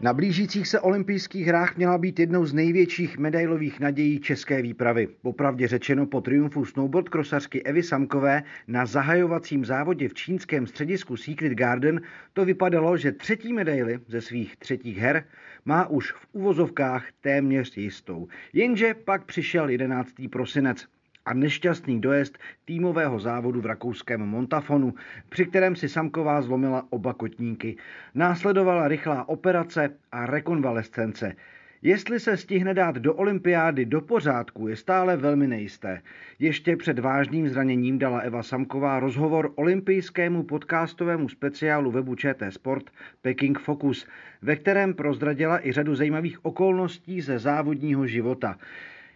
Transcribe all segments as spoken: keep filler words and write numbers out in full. Na blížících se olympijských hrách měla být jednou z největších medailových nadějí české výpravy. Popravdě řečeno, po triumfu snowboard krosařky Evy Samkové na zahajovacím závodě v čínském středisku Secret Garden to vypadalo, že třetí medaili ze svých třetích her má už v uvozovkách téměř jistou. Jenže pak přišel jedenáctého prosince. A nešťastný dojezd týmového závodu v rakouském Montafonu, při kterém si Samková zlomila oba kotníky. Následovala rychlá operace a rekonvalescence. Jestli se stihne dát do olympiády do pořádku, je stále velmi nejisté. Ještě před vážným zraněním dala Eva Samková rozhovor olympijskému podcastovému speciálu webu Č T Sport Peking Fokus, ve kterém prozradila i řadu zajímavých okolností ze závodního života.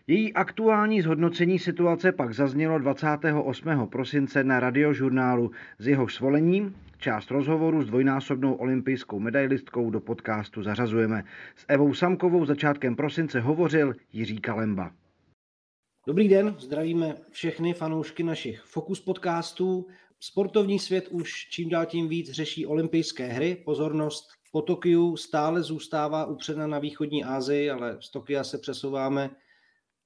Její aktuální zhodnocení situace pak zaznělo dvacátého osmého prosince na Radiožurnálu. S jeho svolením část rozhovoru s dvojnásobnou olympijskou medailistkou do podcastu zařazujeme. S Evou Samkovou začátkem prosince hovořil Jiří Kalemba. Dobrý den, zdravíme všechny fanoušky našich Fokus podcastů. Sportovní svět už čím dál tím víc řeší olympijské hry. Pozornost po Tokiu stále zůstává upřena na východní Asii, ale z Tokia se přesouváme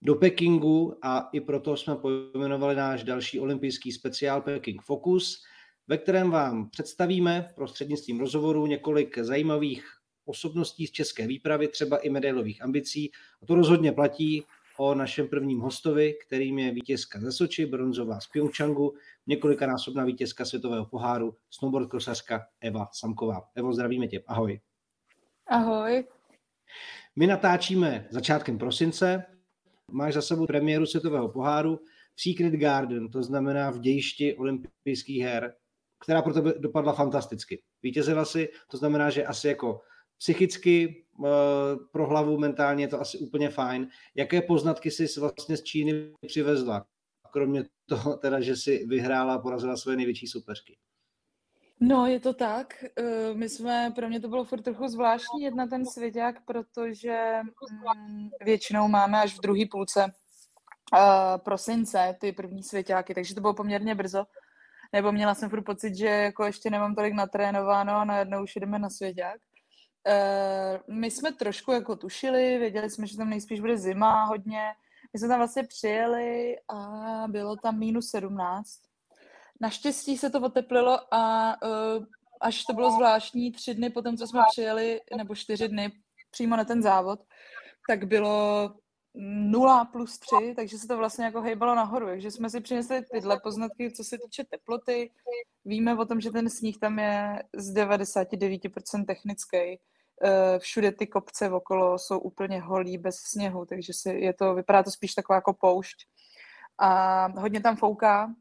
do Pekingu a i proto jsme pojmenovali náš další olympijský speciál Peking Fokus, ve kterém vám představíme prostřednictvím rozhovoru několik zajímavých osobností z české výpravy, třeba i medailových ambicí. A to rozhodně platí o našem prvním hostovi, kterým je vítězka ze Soči, bronzová z Pjongčangu, několikanásobná vítězka světového poháru, snowboard krosařka Eva Samková. Evo, zdravíme tě. Ahoj. Ahoj. My natáčíme začátkem prosince. Máš za sebou premiéru světového poháru v Secret Garden, to znamená v dějišti olympijských her, která pro tebe dopadla fantasticky. Vítězila si, to znamená, že asi jako psychicky pro hlavu, mentálně je to asi úplně fajn. Jaké poznatky jsi vlastně z Číny přivezla? Kromě toho teda, že jsi vyhrála a porazila své největší soupeřky. No, je to tak. My jsme, pro mě to bylo furt trochu zvláštní jedna ten svěťák, protože většinou máme až v druhý půlce prosince ty první svěťáky, takže to bylo poměrně brzo. Nebo měla jsem furt pocit, že jako ještě nemám tolik natrénováno a najednou už jdeme na svěťák. My jsme trošku jako tušili, věděli jsme, že tam nejspíš bude zima hodně. My jsme tam vlastně přijeli a bylo tam mínus sedmnáct. Naštěstí se to oteplilo a uh, až to bylo zvláštní, tři dny potom, co jsme přijeli, nebo čtyři dny přímo na ten závod, tak bylo nula plus tři, takže se to vlastně jako hejbalo nahoru. Takže jsme si přinesli tyhle poznatky, co se týče teploty. Víme o tom, že ten sníh tam je z devadesát devět procent technický. Uh, všude ty kopce okolo jsou úplně holí, bez sněhu, takže si je to, vypadá to spíš taková jako poušť. A hodně tam fouká.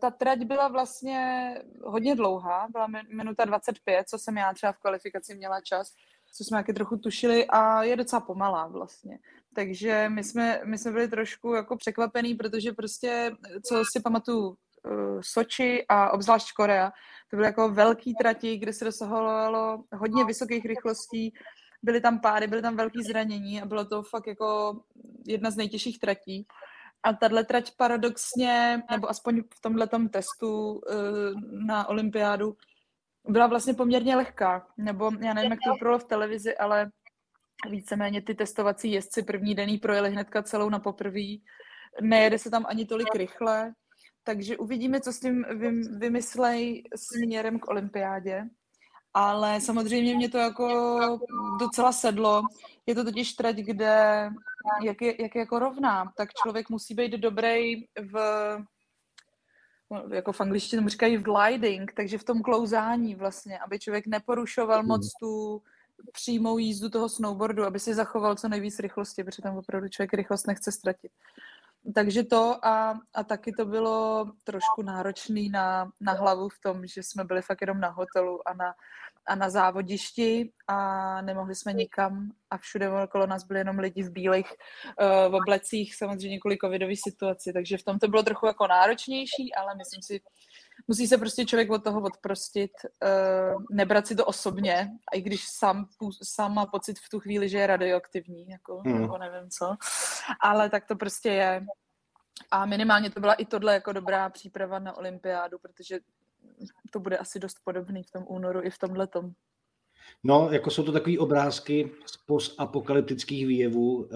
Ta trať byla vlastně hodně dlouhá, byla minuta dvacet pět, co jsem já třeba v kvalifikaci měla čas, co jsme taky trochu tušili a je docela pomalá vlastně. Takže my jsme, my jsme byli trošku jako překvapený, protože prostě, co si pamatuju, Soči a obzvlášť Korea, to byly jako velký trati, kde se dosahovalo hodně vysokých rychlostí, byly tam pády, byly tam velký zranění a bylo to fakt jako jedna z nejtěžších tratí. A tahle trať paradoxně, nebo aspoň v tomhletom testu na olympiádu, byla vlastně poměrně lehká. Nebo já nevím, jak to bylo v televizi, ale víceméně ty testovací jezdci první den jí projeli hnedka celou na poprví. Nejede se tam ani tolik rychle. Takže uvidíme, co s tím vymyslej směrem k olympiádě. Ale samozřejmě mě to jako docela sedlo. Je to totiž trať, kde jak je, jak je jako rovná, tak člověk musí být dobrý v, jako v angličtině tomu říkají gliding, takže v tom klouzání vlastně, aby člověk neporušoval moc tu přímou jízdu toho snowboardu, aby si zachoval co nejvíc rychlosti, protože tam opravdu člověk rychlost nechce ztratit. Takže to a, a taky to bylo trošku náročný na, na hlavu v tom, že jsme byli fakt jenom na hotelu a na, a na závodišti a nemohli jsme nikam a všude okolo nás byli jenom lidi v bílých uh, v oblecích, samozřejmě kvůli covidové situaci, takže v tom to bylo trochu jako náročnější, ale myslím si, musí se prostě člověk od toho odprostit, uh, nebrat si to osobně, a i když sám, sám má pocit v tu chvíli, že je radioaktivní, jako, mm. nebo nevím co, ale tak to prostě je. A minimálně to byla i tohle jako dobrá příprava na olympiádu, protože to bude asi dost podobný v tom únoru i v tomhletom. No, jako jsou to takové obrázky z postapokalyptických výjevů.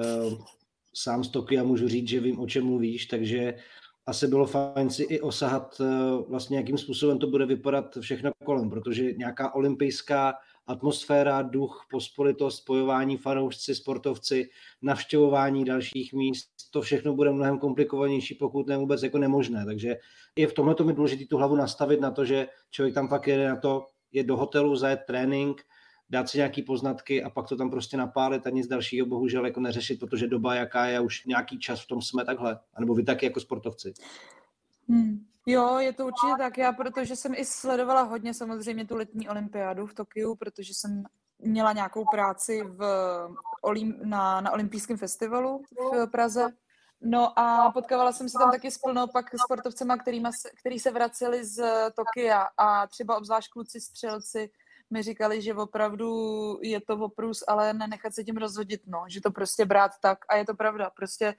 Sám z Tokia můžu říct, že vím, o čem mluvíš, takže asi bylo fajn si i osahat vlastně, jakým způsobem to bude vypadat všechno kolem, protože nějaká olympijská atmosféra, duch, pospolitost, spojování fanoušci, sportovci, navštěvování dalších míst, to všechno bude mnohem komplikovanější, pokud ne vůbec jako nemožné. Takže i v tomhle to je důležité tu hlavu nastavit na to, že člověk tam fakt jede na to, je do hotelu, zajet trénink, dát si nějaký poznatky a pak to tam prostě napálit a nic dalšího bohužel jako neřešit, protože doba jaká je, už nějaký čas v tom jsme takhle, anebo vy taky jako sportovci. Hmm. Jo, je to určitě tak. Já, protože jsem i sledovala hodně samozřejmě tu letní olympiádu v Tokiu, protože jsem měla nějakou práci v, na, na olympijském festivalu v Praze. No a potkávala jsem se tam taky s plnou pak sportovcema, kterýma, který se vraceli z Tokia a třeba obzvlášť kluci střelci mi říkali, že opravdu je to oprus, ale nenechat se tím rozhodit, no, že to prostě brát tak a je to pravda, prostě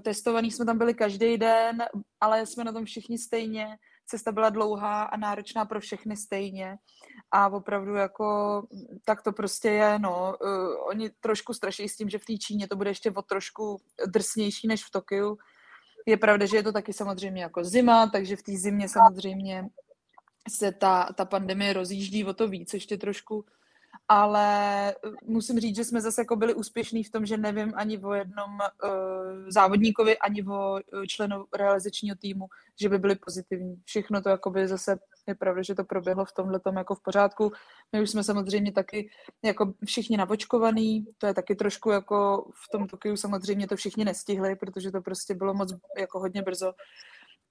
testovaný jsme tam byli každý den, ale jsme na tom všichni stejně. Cesta byla dlouhá a náročná pro všechny stejně. A opravdu jako tak to prostě je, no. Oni trošku straší s tím, že v té Číně to bude ještě o trošku drsnější než v Tokiu. Je pravda, že je to taky samozřejmě jako zima, takže v té zimě samozřejmě se ta, ta pandemie rozjíždí o to víc ještě trošku. Ale musím říct, že jsme zase jako byli úspěšní v tom, že nevím ani o jednom uh, závodníkovi, ani o členu realizačního týmu, že by byli pozitivní. Všechno to jakoby zase je pravda, že to proběhlo v tomhletom jako v pořádku. My už jsme samozřejmě taky jako všichni navočkovaný, to je taky trošku jako v tom Tokiu samozřejmě to všichni nestihli, protože to prostě bylo moc jako hodně brzo.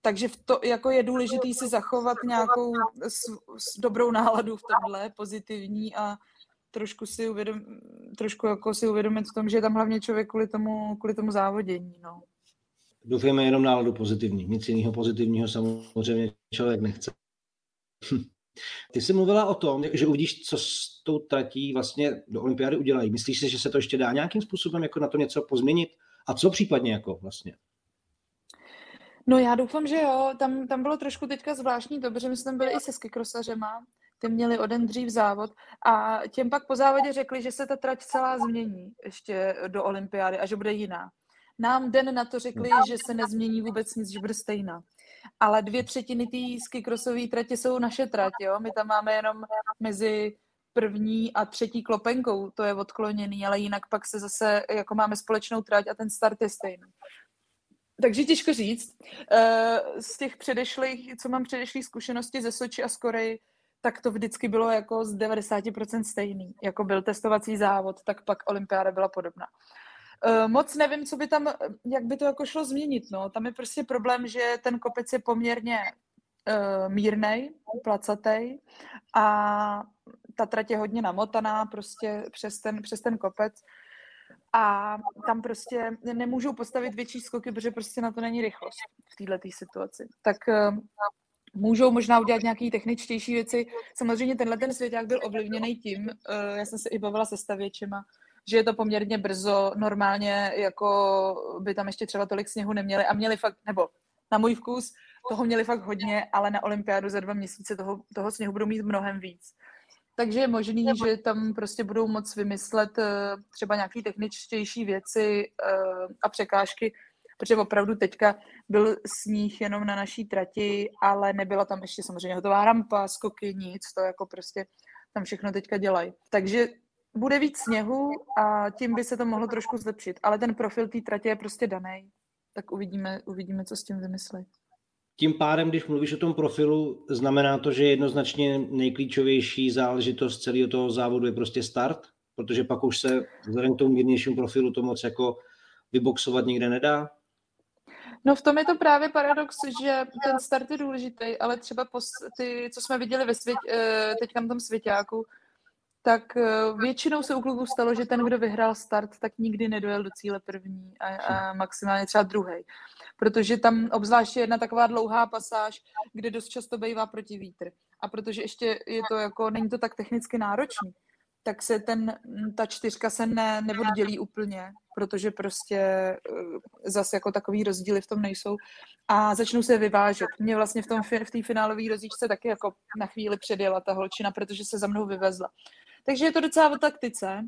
Takže v to, jako je důležitý si zachovat nějakou s, s dobrou náladu v tomhle, pozitivní a trošku si uvědom, trošku jako si uvědomit v tom, že je tam hlavně člověk kvůli tomu, kvůli tomu závodění. No. Doufujeme jenom náladu pozitivní. Nic jiného pozitivního samozřejmě člověk nechce. Ty jsi mluvila o tom, že uvidíš, co s tou tratí vlastně do olympiády udělají. Myslíš si, že se to ještě dá nějakým způsobem jako na to něco pozměnit? A co případně jako vlastně? No já doufám, že jo. Tam, tam bylo trošku teďka zvláštní to, protože my jsme tam byli i se skikrosařema. Ty měli o den dřív závod a těm pak po závodě řekli, že se ta trať celá změní ještě do olympiády a že bude jiná. Nám den na to řekli, že se nezmění vůbec nic, že bude stejná. Ale dvě třetiny té skikrosové tratě jsou naše trať, jo. My tam máme jenom mezi první a třetí klopenkou, to je odkloněný, ale jinak pak se zase, jako máme společnou trať a ten start je stejný. Takže těžko říct, z těch předešlých, co mám předešlých zkušenosti ze Soči a z Koreji, tak to vždycky bylo jako z devadesát procent stejný. Jako byl testovací závod, tak pak olympiáda byla podobná. Moc nevím, co by tam, jak by to jako šlo změnit. No. Tam je prostě problém, že ten kopec je poměrně mírnej, placatej a ta trať je hodně namotaná prostě přes ten, přes ten kopec. A tam prostě nemůžou postavit větší skoky, protože prostě na to není rychlost v této situaci. Tak můžou možná udělat nějaké techničtější věci. Samozřejmě tenhle ten světák byl ovlivněný tím, já jsem se i bavila se stavěčema, že je to poměrně brzo, normálně jako by tam ještě třeba tolik sněhu neměli a měli fakt, nebo na můj vkus, toho měli fakt hodně, ale na olympiádu za dva měsíce toho, toho sněhu budou mít mnohem víc. Takže je možný, že tam prostě budou moc vymyslet třeba nějaké techničtější věci a překážky, protože opravdu teďka byl sníh jenom na naší trati, ale nebyla tam ještě samozřejmě hotová rampa, skoky, nic, to jako prostě tam všechno teďka dělají. Takže bude víc sněhu a tím by se to mohlo trošku zlepšit, ale ten profil té tratě je prostě daný, tak uvidíme, uvidíme, co s tím vymyslet. Tím pádem, když mluvíš o tom profilu, znamená to, že jednoznačně nejklíčovější záležitost celého toho závodu je prostě start, protože pak už se vzhledem k tomu mírnějšímu profilu to moc jako vyboxovat nikde nedá? No v tom je to právě paradox, že ten start je důležitý, ale třeba ty, co jsme viděli ve svět, teďka na tom svěťáku, tak většinou se u kluků stalo, že ten, kdo vyhrál start, tak nikdy nedojel do cíle první a, a maximálně třeba druhý. Protože tam obzvláště jedna taková dlouhá pasáž, kde dost často bývá proti vítr. A protože ještě je to jako, není to tak technicky náročný, tak se ten, ta čtyřka se ne, neoddělí úplně, protože prostě zase jako takový rozdíly v tom nejsou. A začnou se vyvážet. Mě vlastně v tom, v té finálové rozjíčce taky jako na chvíli předjela ta holčina, protože se za mnou vyvezla. Takže je to docela o taktice.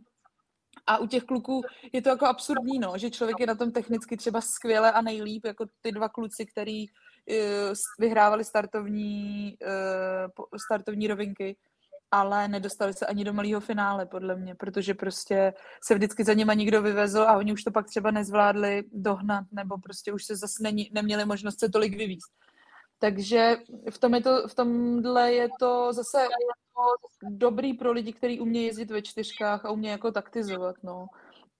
A u těch kluků je to jako absurdní, no, že člověk je na tom technicky třeba skvěle a nejlíp, jako ty dva kluci, který vyhrávali startovní, startovní rovinky, ale nedostali se ani do malého finále, podle mě, protože prostě se vždycky za něma nikdo vyvezl a oni už to pak třeba nezvládli dohnat, nebo prostě už se zase není, neměli možnost se tolik vyvízt. Takže v, tom je to, v tomhle je to zase dobrý pro lidi, kteří umějí jezdit ve čtyřkách a umějí jako taktizovat, no.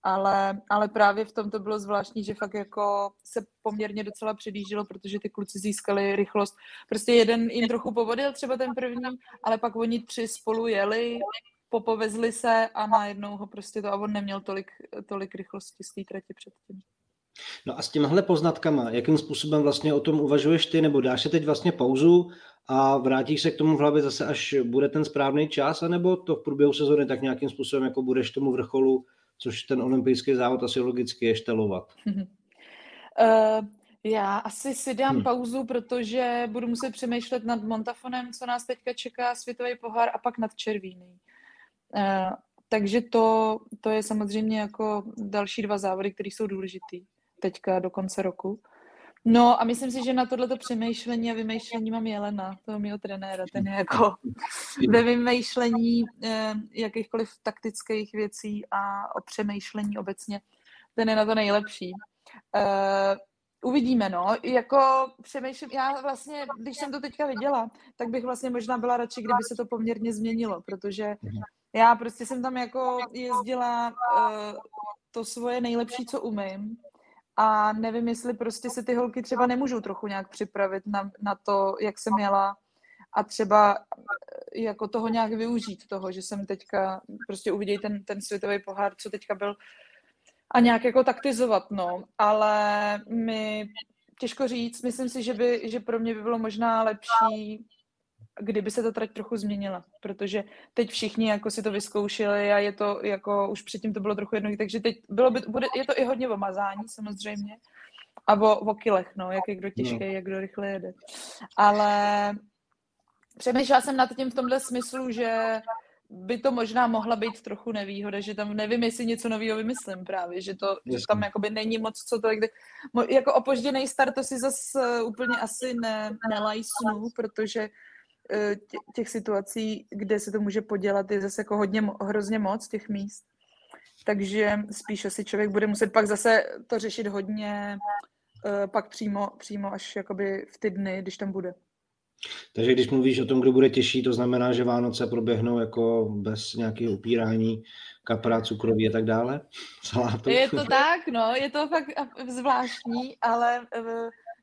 Ale, ale právě v tom to bylo zvláštní, že fakt jako se poměrně docela předjíždělo, protože ty kluci získali rychlost. Prostě jeden jim trochu povodil třeba ten první, ale pak oni tři spolu jeli, popovezli se a najednou ho prostě to a on neměl tolik, tolik rychlosti z té trati předtím. No a s těmhle poznatkama, jakým způsobem vlastně o tom uvažuješ ty, nebo dáš si teď vlastně pauzu a vrátíš se k tomu v hlavě zase, až bude ten správný čas, anebo to v průběhu sezóny tak nějakým způsobem jako budeš tomu vrcholu, což ten olympijský závod asi logicky je štelovat? Uh, já asi si dám hmm. pauzu, protože budu muset přemýšlet nad Montafonem, co nás teďka čeká, světový pohár a pak nad Červíny. Uh, takže to, to je samozřejmě jako další dva závody, které jsou důležitý teďka do konce roku. No a myslím si, že na tohleto přemýšlení a vymýšlení mám Jelena, toho mýho trenéra, ten je jako ve vymýšlení eh, jakýchkoliv taktických věcí a o přemýšlení obecně, ten je na to nejlepší. Eh, uvidíme, no, jako přemýšlím, já vlastně, když jsem to teďka viděla, tak bych vlastně možná byla radši, kdyby se to poměrně změnilo, protože já prostě jsem tam jako jezdila eh, to svoje nejlepší, co umím. A nevím, jestli prostě se ty holky třeba nemůžou trochu nějak připravit na, na to, jak jsem jela a třeba jako toho nějak využít toho, že jsem teďka prostě uvidějí ten, ten světový pohár, co teďka byl a nějak jako taktizovat, no. Ale mi těžko říct, myslím si, že, by, že pro mě by bylo možná lepší, kdyby se ta trať trochu změnila, protože teď všichni jako si to vyzkoušeli a je to jako, už předtím to bylo trochu jednoduché, takže teď bylo by, bude, je to i hodně o mazání samozřejmě a o, o kilech, no, jak je kdo těžký, no. Jak kdo rychle jede. Ale přemýšlela jsem nad tím v tomhle smyslu, že by to možná mohla být trochu nevýhoda, že tam nevím, jestli něco nového vymyslím právě, že to že tam jakoby není moc co to, jako opožděnej start, to si zase úplně asi ne, nelajsnu, protože těch situací, kde se to může podělat, je zase jako hodně, hrozně moc těch míst. Takže spíš asi člověk bude muset pak zase to řešit hodně, pak přímo, přímo až jakoby v ty dny, když tam bude. Takže když mluvíš o tom, kdo bude těžší, to znamená, že Vánoce proběhnou jako bez nějakého upírání kapra, cukroví a tak dále? Salátu. Je to tak, no, je to fakt zvláštní, ale...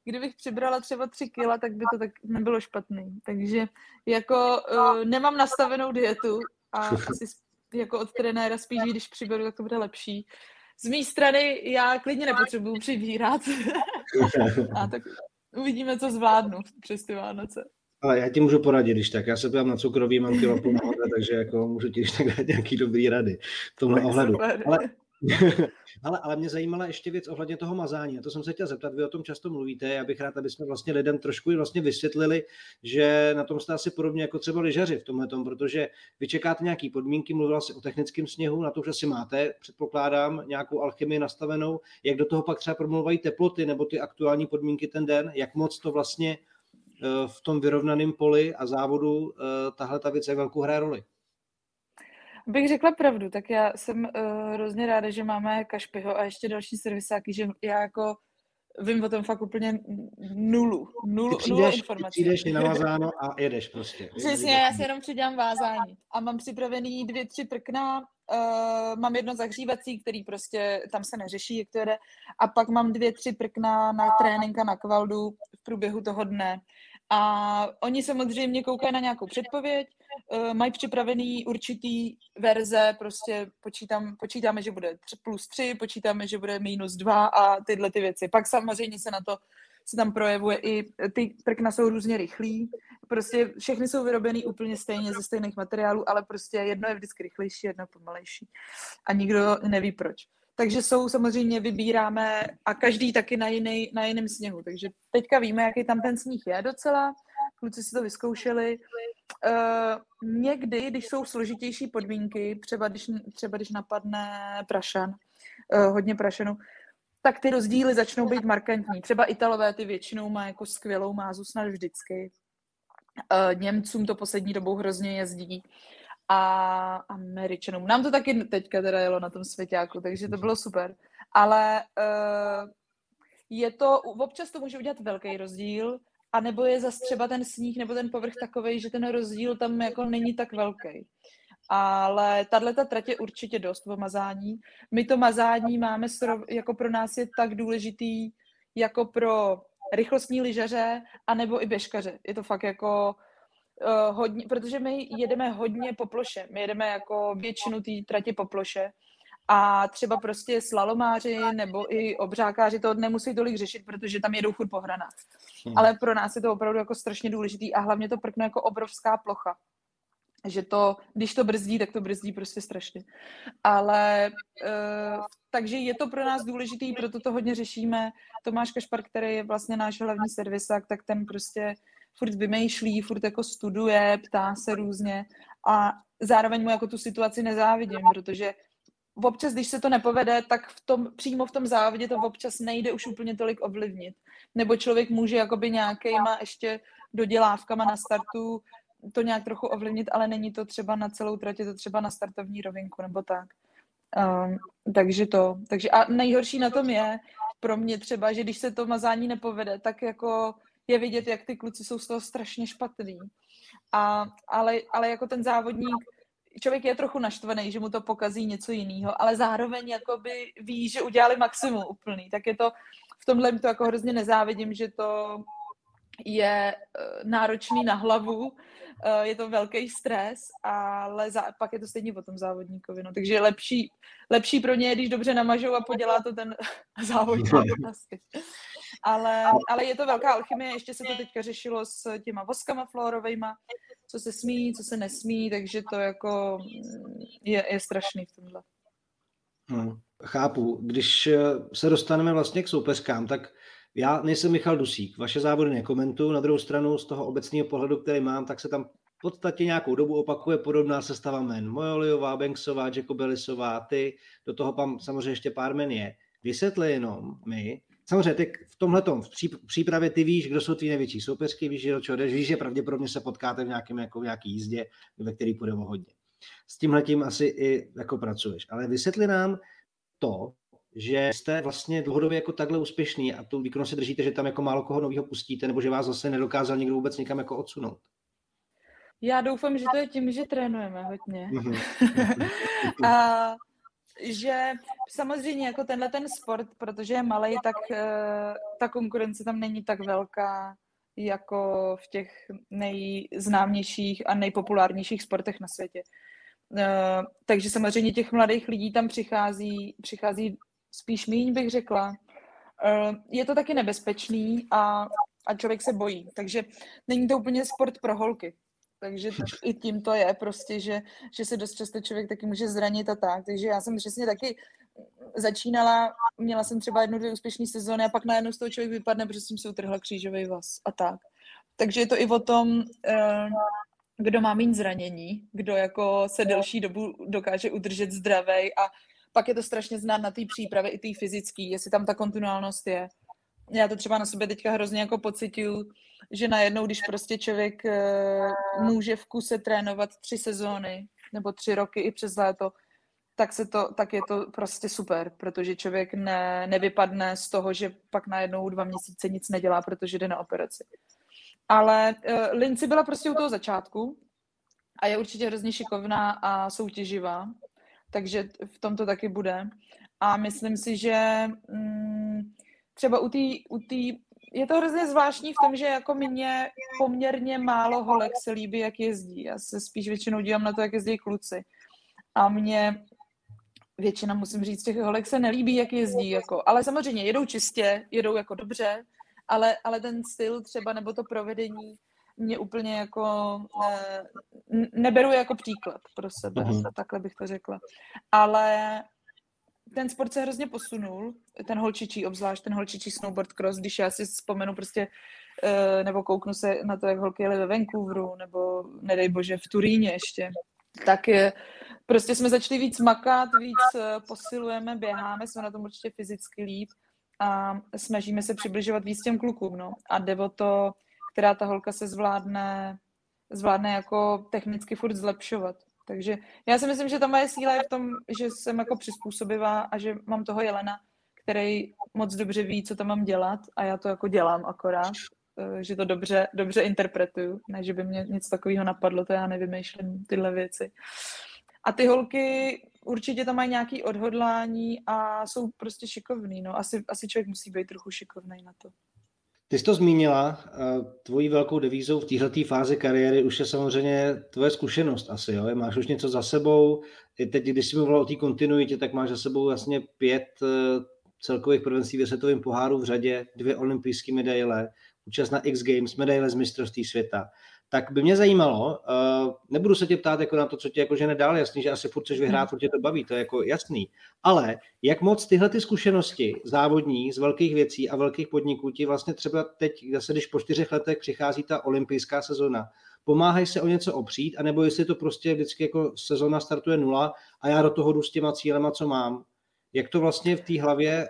Kdybych přibrala třeba tři kila, tak by to tak nebylo špatný. Takže jako uh, nemám nastavenou dietu a asi jako od trenéra spíš, když přiberu, tak to bude lepší. Z mé strany já klidně nepotřebuju přibírat. A tak uvidíme, co zvládnu přes ty Vánoce. Ale já ti můžu poradit, když tak. Já se ptám na cukroví, mám kilo půl nahoře, takže jako můžu ti tak dát nějaký dobrý rady v tomhle ohledu. ale, ale mě zajímala ještě věc ohledně toho mazání. A to jsem se chtěl zeptat, vy o tom často mluvíte. Já bych rád, aby jsme vlastně lidem trošku vlastně vysvětlili, že na tom jste asi podobně jako třeba lyžaři v tomhletom, protože vy čekáte nějaký podmínky, mluvila jsi o technickém sněhu, na to už asi máte, předpokládám, nějakou alchymii nastavenou, jak do toho pak třeba promluvají teploty nebo ty aktuální podmínky ten den, jak moc to vlastně v tom vyrovnaném poli a závodu tahle ta věc jak velkou hraje roli. Bych řekla pravdu, tak já jsem uh, hrozně ráda, že máme Kašpiho a ještě další servisáky, že já jako vím o tom fakt úplně nulu, nulu, ty přijdeš, nulu informací. Ty přijdeš, je navazáno a jedeš prostě. Přesně, já si jenom přidám vázání a mám připravený dvě, tři prkna, uh, mám jedno zahřívací, který prostě tam se neřeší, jak to jede, a pak mám dvě, tři prkna na tréninka na kvaldu v průběhu toho dne. A oni samozřejmě koukají na nějakou předpověď, mají připravený určitý verze, prostě počítám, počítáme, že bude plus tři, počítáme, že bude minus dva a tyhle ty věci. Pak samozřejmě se na to se tam projevuje i, ty prkna jsou různě rychlí, prostě všechny jsou vyrobený úplně stejně ze stejných materiálů, ale prostě jedno je vždycky rychlejší, jedno pomalejší a nikdo neví proč. Takže jsou samozřejmě, vybíráme a každý taky na jiný, na jiném sněhu. Takže teďka víme, jaký tam ten sníh je docela. Kluci si to vyzkoušeli Uh, někdy, když jsou složitější podmínky, třeba když, třeba když napadne prašan, uh, hodně prašenu, tak ty rozdíly začnou být markantní. Třeba Italové ty většinou má jako skvělou mázu snad vždycky. Uh, Němcům to poslední dobou hrozně jezdí. A Američanům. Nám to taky teďka teda jelo na tom svěťáku, takže to bylo super. Ale uh, je to, občas to může udělat velký rozdíl, anebo je zase třeba ten sníh nebo ten povrch takovej, že ten rozdíl tam jako není tak velký. Ale tato trať je určitě dost o mazání. My to mazání máme, jako pro nás je tak důležitý jako pro rychlostní lyžaře, anebo i běžkaře. Je to fakt jako uh, hodně, protože my jedeme hodně po ploše. My jedeme jako většinu té trati po ploše. A třeba prostě slalomáři nebo i obřákáři to nemusí tolik řešit, protože tam jedou furt po hranách. Hmm. Ale pro nás je to opravdu jako strašně důležitý a hlavně to prkno jako obrovská plocha. Že to, když to brzdí, tak to brzdí prostě strašně. Ale uh, takže je to pro nás důležitý, proto to hodně řešíme. Tomáš Kašpar, který je vlastně náš hlavní servisák, tak ten prostě furt vymýšlí, furt jako studuje, ptá se různě a zároveň mu jako tu situaci nezávidím, protože občas, když se to nepovede, tak v tom, přímo v tom závodě to občas nejde už úplně tolik ovlivnit. Nebo člověk může jakoby nějakýma ještě dodělávkama na startu to nějak trochu ovlivnit, ale není to třeba na celou trati, to třeba na startovní rovinku nebo tak. Um, takže to. Takže a nejhorší na tom je pro mě třeba, že když se to mazání nepovede, tak jako je vidět, jak ty kluci jsou z toho strašně špatný. A, ale, ale jako ten závodník, člověk je trochu naštvaný, že mu to pokazí něco jiného, ale zároveň jakoby ví, že udělali maximum úplný. Tak je to, v tomhle to jako hrozně nezávidím, že to je náročný na hlavu, je to velký stres, ale za, pak je to stejně o tom závodníkovi. No. Takže lepší, lepší pro ně je, když dobře namažou a podělá to ten závodník. Ale, ale je to velká alchymie, ještě se to teďka řešilo s těma voskama fluorovejma, co se smí, co se nesmí, takže to jako je, je strašný v tomhle. Hmm, chápu. Když se dostaneme vlastně k soupeřkám, tak já nejsem Michal Dusík, vaše závody nekomentuju, na druhou stranu z toho obecného pohledu, který mám, tak se tam v podstatě nějakou dobu opakuje podobná sestava men. Mojo Lijová, Benksová, Jakobelisová, ty, do toho tam samozřejmě ještě pár men je. Vysvětli jenom my, samozřejmě ty v tomhletom, v přípravě ty víš, kdo jsou tví největší soupeřky, víš, že do čeho jdeš, víš, že pravděpodobně se potkáte v nějakém, jako v nějaký jízdě, ve který půjde o hodně. S tímhletím asi i jako pracuješ. Ale vysvětli nám to, že jste vlastně dlouhodobě jako takhle úspěšný a tu výkonnost se držíte, že tam jako málo koho nového pustíte, nebo že vás zase nedokázal někdo vůbec někam jako odsunout. Já doufám, že to je tím, že trénujeme hodně. A že samozřejmě jako tenhle ten sport, protože je malej, tak ta konkurence tam není tak velká jako v těch nejznámějších a nejpopulárnějších sportech na světě. Takže samozřejmě těch mladých lidí tam přichází, přichází spíš míň, bych řekla. Je to taky nebezpečný a, a člověk se bojí, takže není to úplně sport pro holky. Takže i tím to je prostě, že, že se dost často člověk taky může zranit a tak. Takže já jsem přesně taky začínala, měla jsem třeba jednu, dvě úspěšné sezóny a pak najednou z toho člověk vypadne, protože jsem si utrhla křížový vaz a tak. Takže je to i o tom, kdo má méně zranění, kdo jako se delší dobu dokáže udržet zdravej a pak je to strašně znát na té přípravě i té fyzické, jestli tam ta kontinuálnost je. Já to třeba na sobě teďka hrozně jako pocituju, že najednou, když prostě člověk může v kuse trénovat tři sezóny nebo tři roky i přes léto, tak, se to, tak je to prostě super, protože člověk ne, nevypadne z toho, že pak najednou dva měsíce nic nedělá, protože jde na operaci. Ale uh, Lindsay byla prostě u toho začátku a je určitě hrozně šikovná a soutěživá, takže v tom to taky bude. A myslím si, že um, třeba u té... U je to hrozně zvláštní v tom, že jako mě poměrně málo holek se líbí, jak jezdí. Já se spíš většinou dívám na to, jak jezdí kluci. A mě většina, musím říct, těch holek se nelíbí, jak jezdí. Jako. Ale samozřejmě jedou čistě, jedou jako dobře, ale, ale ten styl třeba nebo to provedení mě úplně jako ne, neberu jako příklad pro sebe. Mm-hmm. Takhle bych to řekla. Ale... ten sport se hrozně posunul, ten holčičí obzvlášť, ten holčičí snowboard cross, když já si vzpomenu prostě nebo kouknu se na to, jak holky jeli ve Vancouveru, nebo nedej bože v Turíně ještě, tak je, prostě jsme začali víc makat, víc posilujeme, běháme, jsme na tom určitě fyzicky líp a snažíme se přibližovat víc těm klukům, no. A jde o to, která ta holka se zvládne, zvládne jako technicky furt zlepšovat. Takže já si myslím, že ta moje síla je v tom, že jsem jako přizpůsobivá a že mám toho Jelena, který moc dobře ví, co tam mám dělat a já to jako dělám akorát, že to dobře, dobře interpretuju, ne, že by mě nic takového napadlo, to já nevymýšlím tyhle věci. A ty holky určitě tam mají nějaké odhodlání a jsou prostě šikovný, no. Asi, asi člověk musí být trochu šikovnej na to. Ty jsi to zmínila, tvojí velkou devízou v téhleté fázi kariéry už je samozřejmě tvoje zkušenost asi, jo? Máš už něco za sebou, teď když jsi mluvila o té kontinuitě, tak máš za sebou vlastně pět celkových prvenství ve světovém poháru v řadě, dvě olympijské medaile, účast na X Games, medaile z mistrovství světa. Tak by mě zajímalo, nebudu se tě ptát jako na to, co tě jakože nedál, jasný, že asi furt chceš vyhrát, furt tě to baví, to je jako jasný, ale jak moc tyhle ty zkušenosti závodní z velkých věcí a velkých podniků ti vlastně třeba teď, zase když po čtyřech letech přichází ta olympijská sezona, pomáhají se o něco opřít, anebo jestli to prostě vždycky jako sezona startuje nula a já do toho jdu s těma cílema, co mám. Jak to vlastně v té hlavě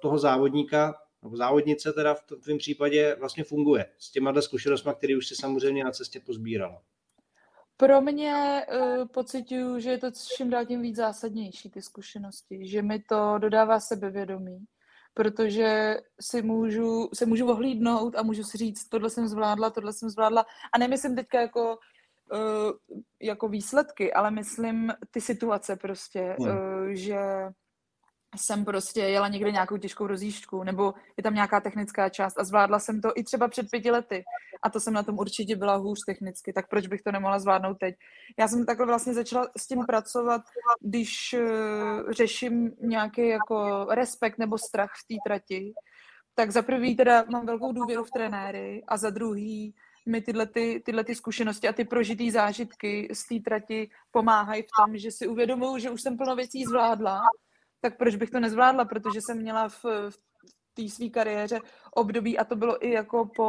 toho závodníka nebo závodnice teda v tvém případě vlastně funguje s těma zkušenostmi, který už si samozřejmě na cestě pozbírala? Pro mě uh, pociťuju, že je to čím dál tím víc zásadnější ty zkušenosti, že mi to dodává sebevědomí, protože si můžu, se můžu ohlídnout a můžu si říct, tohle jsem zvládla, tohle jsem zvládla a nemyslím teďka jako uh, jako výsledky, ale myslím ty situace prostě, hmm. uh, že jsem prostě jela někde nějakou těžkou rozjížďku, nebo je tam nějaká technická část a zvládla jsem to i třeba před pěti lety. A to jsem na tom určitě byla hůř technicky, tak proč bych to nemohla zvládnout teď? Já jsem takhle vlastně začala s tím pracovat, když uh, řeším nějaký jako respekt nebo strach v té trati, tak za prvý teda mám velkou důvěru v trenéry a za druhý mi tyhle, ty, tyhle ty zkušenosti a ty prožitý zážitky z té trati pomáhají v tom, že si uvědomuji, že už jsem plno věcí zvládla, tak proč bych to nezvládla, protože jsem měla v, v té své kariéře období, a to bylo i jako po,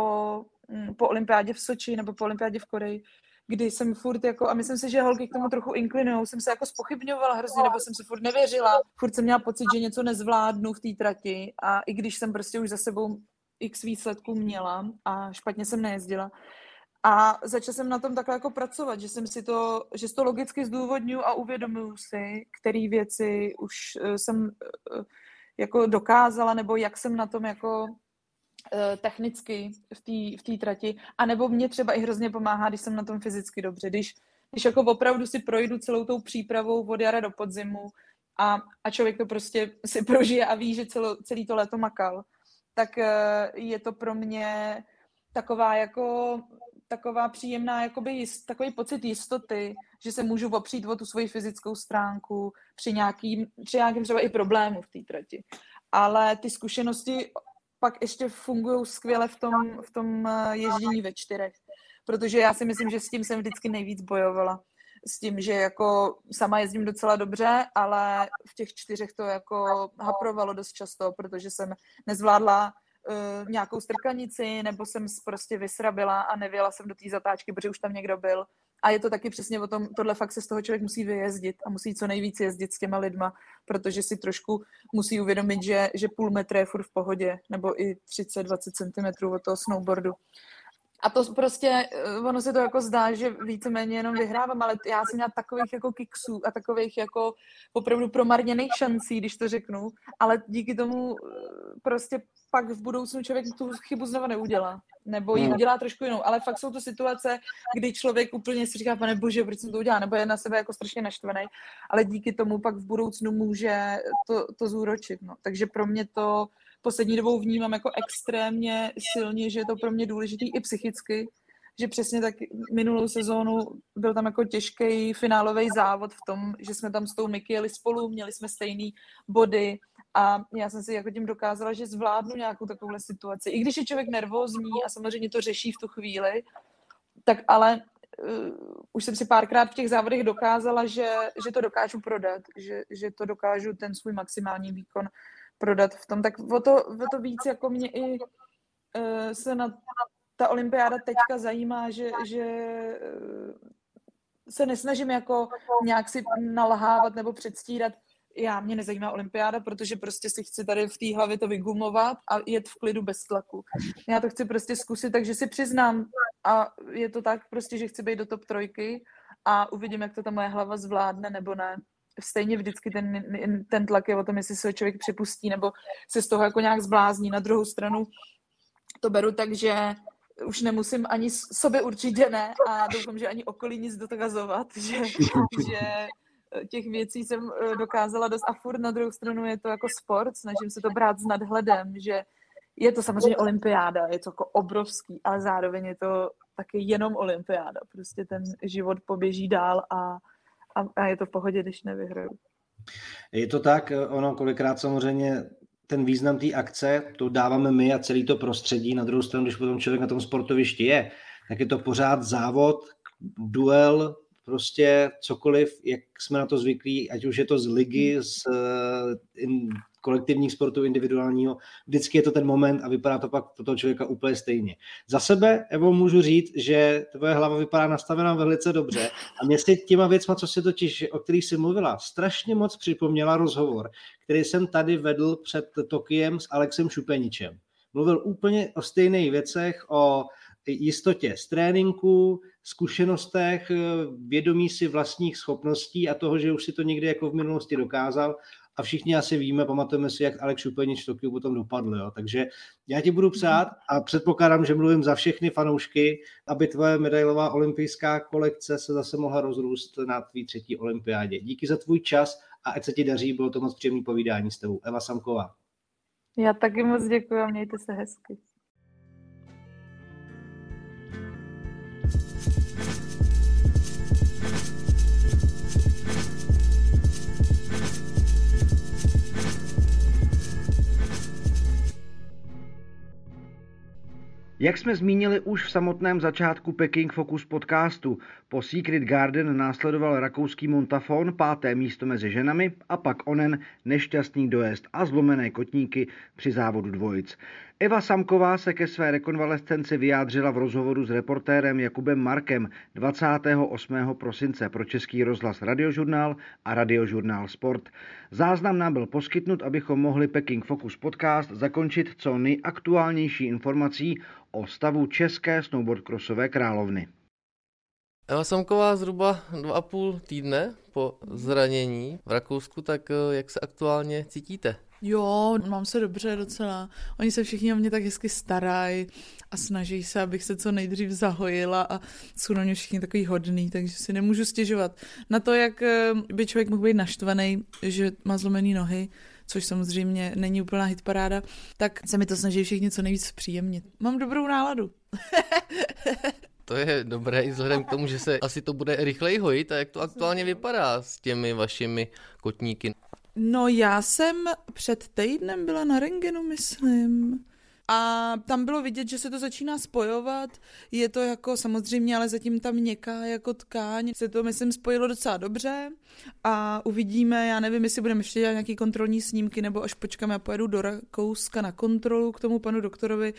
po olympiádě v Soči nebo po olympiádě v Koreji, kdy jsem furt jako, a myslím si, že holky k tomu trochu inklinují, jsem se jako zpochybňovala hrozně, nebo jsem se furt nevěřila, furt jsem měla pocit, že něco nezvládnu v té trati a i když jsem prostě už za sebou x výsledků měla a špatně jsem nejezdila, a začala jsem na tom takhle jako pracovat, že jsem si to, že si to logicky zdůvodňuji a uvědomuji si, které věci už jsem jako dokázala, nebo jak jsem na tom jako technicky v té trati. A nebo mě třeba i hrozně pomáhá, když jsem na tom fyzicky dobře. Když, když jako opravdu si projdu celou tou přípravou od jara do podzimu a, a člověk to prostě si prožije a ví, že celo, celý to léto makal, tak je to pro mě taková jako... taková příjemná, jakoby jist, takový pocit jistoty, že se můžu opřít o tu svoji fyzickou stránku při nějakým, při nějakým třeba i problému v té trati. Ale ty zkušenosti pak ještě fungují skvěle v tom, v tom ježdění ve čtyřech. Protože já si myslím, že s tím jsem vždycky nejvíc bojovala. S tím, že jako sama jezdím docela dobře, ale v těch čtyřech to jako haprovalo dost často, protože jsem nezvládla nějakou strkanici, nebo jsem prostě vysrabila a nevěla jsem do té zatáčky, protože už tam někdo byl. A je to taky přesně o tom, tohle fakt se z toho člověk musí vyjezdit a musí co nejvíc jezdit s těma lidma, protože si trošku musí uvědomit, že, že půl metra je furt v pohodě, nebo i třicet až dvacet centimetrů od toho snowboardu. A to prostě, ono se to jako zdá, že víceméně jenom vyhrávám, ale já jsem měla takových jako kiksů a takových jako opravdu promarněných šancí, když to řeknu, ale díky tomu prostě pak v budoucnu člověk tu chybu znova neudělá, nebo ji udělá trošku jinou, ale fakt jsou to situace, kdy člověk úplně si říká, pane bože, proč jsem to udělal, nebo je na sebe jako strašně naštvaný, ale díky tomu pak v budoucnu může to, to zúročit, no. Takže pro mě to poslední dobou vnímám jako extrémně silně, že je to pro mě důležitý i psychicky, že přesně tak minulou sezónu byl tam jako těžký finálový závod v tom, že jsme tam s tou Miky jeli spolu, měli jsme stejný body a já jsem si jako tím dokázala, že zvládnu nějakou takovouhle situaci. I když je člověk nervózní a samozřejmě to řeší v tu chvíli, tak ale uh, už jsem si párkrát v těch závodech dokázala, že, že to dokážu prodat, že, že to dokážu ten svůj maximální výkon prodat v tom, tak o to, o to víc jako mě i uh, se na ta olympiáda teďka zajímá, že, že se nesnažím jako nějak si nalhávat nebo předstírat. Já, mě nezajímá olympiáda, protože prostě si chci tady v té hlavě to vygumovat a jet v klidu bez tlaku. Já to chci prostě zkusit, takže si přiznám a je to tak prostě, že chci být do top trojky a uvidím, jak to ta moje hlava zvládne nebo ne. Stejně vždycky ten, ten tlak je o tom, jestli se člověk připustí nebo se z toho jako nějak zblázní. Na druhou stranu to beru tak, že už nemusím ani sobě určitě ne a doufám, že ani okolí nic dokazovat, že, že těch věcí jsem dokázala dost a furt na druhou stranu je to jako sport, snažím se to brát s nadhledem, že je to samozřejmě olympiáda, je to jako obrovský, ale zároveň je to taky jenom olympiáda, prostě ten život poběží dál a, a, a je to v pohodě, když nevyhraju. Je to tak, ono kolikrát samozřejmě ten význam té akce, to dáváme my a celý to prostředí, na druhou stranu, když potom člověk na tom sportovišti je, tak je to pořád závod, duel, prostě cokoliv, jak jsme na to zvyklí, ať už je to z ligy, z in, kolektivních sportů, individuálního, vždycky je to ten moment a vypadá to pak pro toho člověka úplně stejně. Za sebe, Evo, můžu říct, že tvoje hlava vypadá nastavená velice dobře a mě si těma věcma, co si totiž, o kterých jsi mluvila, strašně moc připomněla rozhovor, který jsem tady vedl před Tokiem s Alexem Šupeničem. Mluvil úplně o stejných věcech, o jistotě z tréninku, zkušenostech, vědomí si vlastních schopností a toho, že už si to někdy jako v minulosti dokázal a všichni asi víme, pamatujeme si, jak Alex Šupenič v Tokiu potom dopadl. Jo. Takže já ti budu přát a předpokládám, že mluvím za všechny fanoušky, aby tvoje medailová olympijská kolekce se zase mohla rozrůst na tvý třetí olympiádě. Díky za tvůj čas a ať se ti daří, bylo to moc příjemné povídání s tebou. Eva Samková. Já taky moc děkuji, mějte se hezky. Jak jsme zmínili už v samotném začátku Peking Fokus podcastu, po Secret Garden následoval rakouský Montafon, páté místo mezi ženami a pak onen nešťastný dojezd a zlomené kotníky při závodu dvojic. Eva Samková se ke své rekonvalescenci vyjádřila v rozhovoru s reportérem Jakubem Markem dvacátého osmého prosince pro Český rozhlas Radiožurnál a Radiožurnál Sport. Záznam nám byl poskytnut, abychom mohli Peking Fokus podcast zakončit co nejaktuálnější informací o stavu české snowboardcrossové královny. Eva Samková zhruba dva a půl týdne po zranění v Rakousku, tak jak se aktuálně cítíte? Jo, mám se dobře docela. Oni se všichni o mě tak hezky starají a snaží se, abych se co nejdřív zahojila a jsou na mě všichni takový hodný, takže si nemůžu stěžovat. Na to, jak by člověk mohl být naštvaný, že má zlomený nohy, což samozřejmě není úplná hitparáda, tak se mi to snaží všichni co nejvíc zpříjemnit. Mám dobrou náladu. To je dobré i vzhledem k tomu, že se asi to bude rychleji hojit a jak to aktuálně vypadá s těmi vašimi kotníky. No já jsem před týdnem byla na rentgenu, myslím. A tam bylo vidět, že se to začíná spojovat. Je to jako samozřejmě, ale zatím tam měkká jako tkáň. Se to, myslím, spojilo docela dobře a uvidíme, já nevím, jestli budeme ještě dělat nějaký kontrolní snímky nebo až počkáme a pojedu do Rakouska na kontrolu k tomu panu doktorovi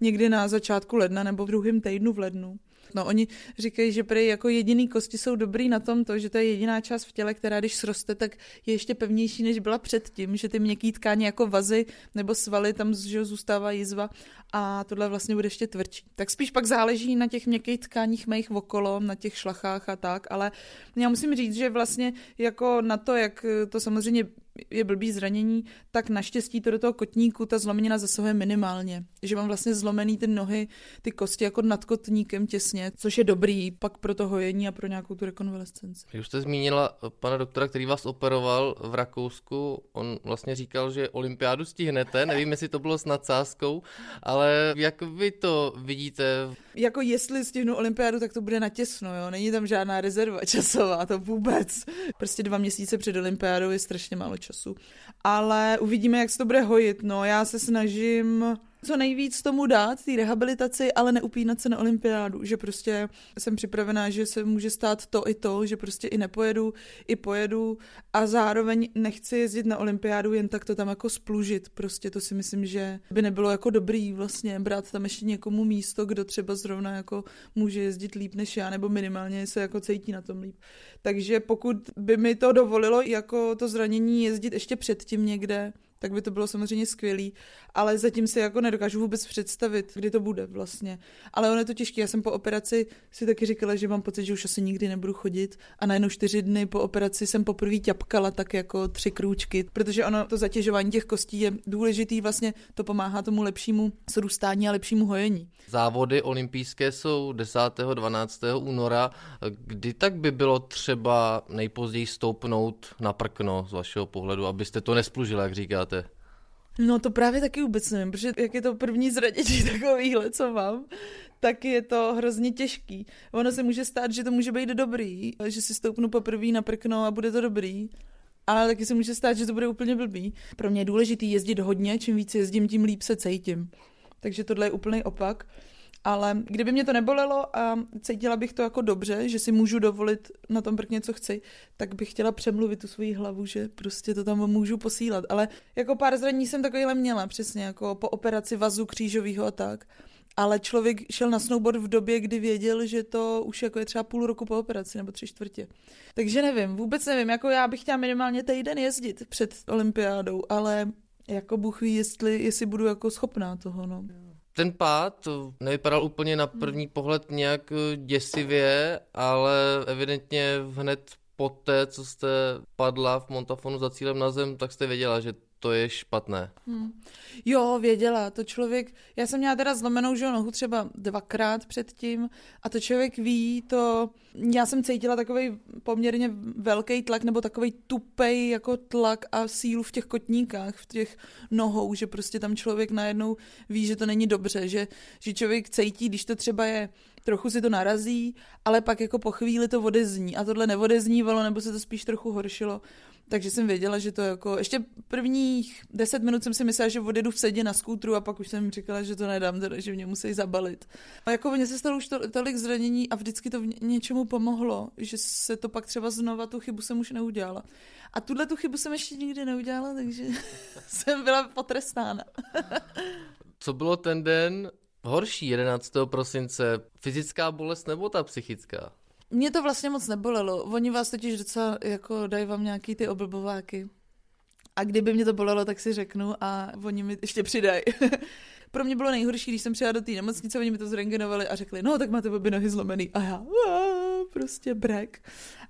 někdy na začátku ledna nebo v druhém týdnu v lednu. No, oni říkají, že prý jako jediný kosti jsou dobrý na tom to, že to je jediná část v těle, která když sroste, tak je ještě pevnější, než byla předtím, že ty měkký tkáně jako vazy nebo svaly, tam že zůstává jizva a tohle vlastně bude ještě tvrdší. Tak spíš pak záleží na těch měkkých tkáních mých okolo, na těch šlachách a tak, ale já musím říct, že vlastně jako na to, jak to samozřejmě je blbý zranění, tak naštěstí to do toho kotníku ta zlomenina zasahuje minimálně. Že mám vlastně zlomený ty nohy, ty kosti jako nad kotníkem těsně, což je dobrý pak pro to hojení a pro nějakou tu rekonvalescenci. Už jste zmínila pana doktora, který vás operoval v Rakousku, on vlastně říkal, že olympiádu stihnete, nevím, jestli to bylo s nadsázkou, ale jak vy to vidíte? Jako jestli stihnu olympiádu, tak to bude natěsno, jo? Není tam žádná rezerva časová, to vůbec. Prostě dva měsíce před olympiádou je strašně málo času. Ale uvidíme, jak se to bude hojit. No, já se snažím co nejvíc tomu dát, té rehabilitaci, ale neupínat se na olympiádu, že prostě jsem připravená, že se může stát to i to, že prostě i nepojedu, i pojedu a zároveň nechci jezdit na olympiádu jen tak to tam jako splužit, prostě to si myslím, že by nebylo jako dobrý vlastně brát tam ještě někomu místo, kdo třeba zrovna jako může jezdit líp než já, nebo minimálně se jako cítí na tom líp. Takže pokud by mi to dovolilo jako to zranění jezdit ještě předtím někde, tak by to bylo samozřejmě skvělý, ale zatím si jako nedokážu vůbec představit, kdy to bude vlastně. Ale ono je to těžké. Já jsem po operaci si taky říkala, že mám pocit, že už asi nikdy nebudu chodit a najednou čtyři dny po operaci jsem poprvé ťapkala tak jako tři krůčky, protože ono to zatěžování těch kostí je důležitý, vlastně to pomáhá tomu lepšímu srůstání a lepšímu hojení. Závody olympijské jsou desátého a dvanáctého února. Kdy tak by bylo třeba nejpozději stoupnout na prkno z vašeho pohledu, abyste to nesplužili, jak říkáte? No to právě taky vůbec nevím, protože jak je to první zradění takovýhle, co mám, tak je to hrozně těžký. Ono se může stát, že to může být dobrý, že si stoupnu poprvé na prkno a bude to dobrý, ale taky se může stát, že to bude úplně blbý. Pro mě je důležitý jezdit hodně, čím víc jezdím, tím líp se cítím. Takže tohle je úplný opak. Ale kdyby mě to nebolelo a cítila bych to jako dobře, že si můžu dovolit na tom prkně, co chci, tak bych chtěla přemluvit tu svou hlavu, že prostě to tam můžu posílat. Ale jako pár zranění jsem takovýhle měla, přesně, jako po operaci vazu křížovýho a tak. Ale člověk šel na snowboard v době, kdy věděl, že to už jako je třeba půl roku po operaci nebo tři čtvrtě. Takže nevím, vůbec nevím, jako já bych chtěla minimálně týden jezdit před olympiádou, ale jako Bůh ví, jestli, jestli budu jako schopná toho, no. Ten pád nevypadal úplně na první pohled nějak děsivě, ale evidentně hned poté, co jste padla v Montafonu za cílem na zem, tak jste věděla, že to je špatné. Hmm. Jo, věděla, to člověk, já jsem měla teda zlomenou že nohu třeba dvakrát předtím a to člověk ví, to, já jsem cítila takovej poměrně velký tlak nebo takovej tupej jako tlak a sílu v těch kotníkách, v těch nohou, že prostě tam člověk najednou ví, že to není dobře, že, že člověk cítí, když to třeba je, trochu si to narazí, ale pak jako po chvíli to odezní a tohle neodeznívalo nebo se to spíš trochu horšilo. Takže jsem věděla, že to jako, ještě prvních deset minut jsem si myslela, že odjedu v sedě na skútru a pak už jsem říkala, že to nedám, teda, že mě musí zabalit. A jako mně se stalo už to, tolik zranění a vždycky to něčemu pomohlo, že se to pak třeba znova, tu chybu jsem už neudělala. A tuhle tu chybu jsem ještě nikdy neudělala, takže jsem byla potrestána. Co bylo ten den horší, jedenáctého prosince? Fyzická bolest nebo ta psychická? Mně to vlastně moc nebolelo. Oni vás totiž docela jako dají vám nějaký ty oblbováky. A kdyby mě to bolelo, tak si řeknu a oni mi ještě přidají. Pro mě bylo nejhorší, když jsem přijela do té nemocnice, oni mi to zrentgenovali a řekli, no tak máte obě nohy zlomený. A já, a, prostě brek.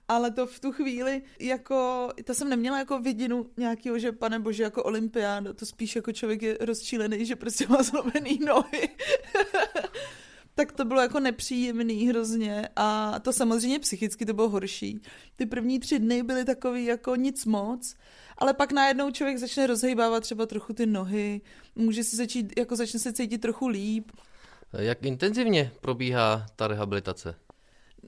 Ale to v tu chvíli, jako, to jsem neměla jako vidinu nějakého, že pane bože, jako olympiáda, to spíš jako člověk je rozčílený, že prostě má zlomený nohy. Tak to bylo jako nepříjemný hrozně a to samozřejmě psychicky to bylo horší. Ty první tři dny byly takový jako nic moc, ale pak najednou člověk začne rozhejbávat třeba trochu ty nohy, může si začít, jako začne se cítit trochu líp. Jak intenzivně probíhá ta rehabilitace?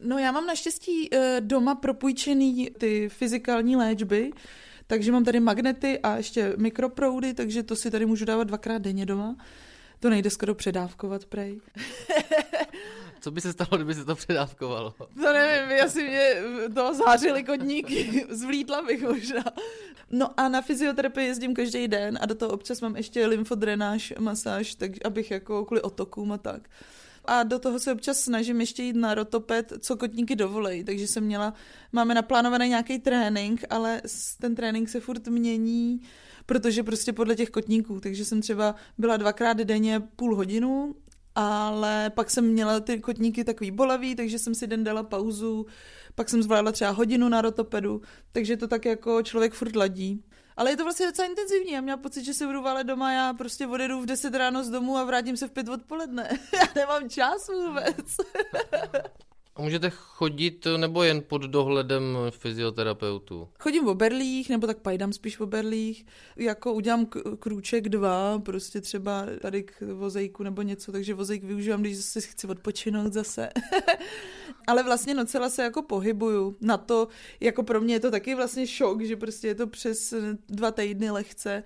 No já mám naštěstí doma propůjčený ty fyzikální léčby, takže mám tady magnety a ještě mikroproudy, takže to si tady můžu dávat dvakrát denně doma. To nejde skoro předávkovat, prej. Co by se stalo, kdyby se to předávkovalo? To nevím, by asi mě to zářily kotníky, zvlítla bych možná. No a na fyzioterapii jezdím každý den a do toho občas mám ještě lymfodrenáž, masáž, tak abych jako kvůli otokům a tak. A do toho se občas snažím ještě jít na rotoped, co kotníky dovolej, takže jsem měla, máme naplánovaný nějaký trénink, ale ten trénink se furt mění, protože prostě podle těch kotníků, takže jsem třeba byla dvakrát denně půl hodinu, ale pak jsem měla ty kotníky takový bolavý, takže jsem si den dala pauzu, pak jsem zvládla třeba hodinu na rotopedu, takže to tak jako člověk furt ladí. Ale je to vlastně docela intenzivní, já měla pocit, že se budu válet doma, já prostě odjedu v deset ráno z domu a vrátím se v pět odpoledne. Já nemám čas vůbec. A můžete chodit nebo jen pod dohledem fyzioterapeutů? Chodím v berlích, nebo tak pajdám spíš v berlích. Jako udělám k- krůček dva, prostě třeba tady k vozejku nebo něco, takže vozejk využívám, když si chci odpočinout zase. Ale vlastně docela se jako pohybuju na to, jako pro mě je to taky vlastně šok, že prostě je to přes dva týdny lehce.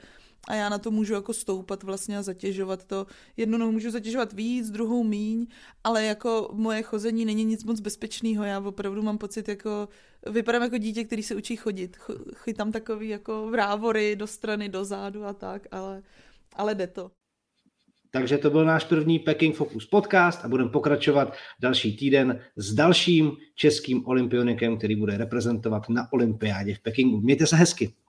a já na to můžu jako stoupat vlastně a zatěžovat to. Jednu nohu můžu zatěžovat víc, druhou míň, ale jako moje chození není nic moc bezpečného. Já opravdu mám pocit, jako vypadám jako dítě, který se učí chodit. Chytám takový jako vrávory do strany, do zádu a tak, ale, ale jde to. Takže to byl náš první Peking Fokus podcast a budeme pokračovat další týden s dalším českým olympionikem, který bude reprezentovat na olympiádě v Pekingu. Mějte se hezky.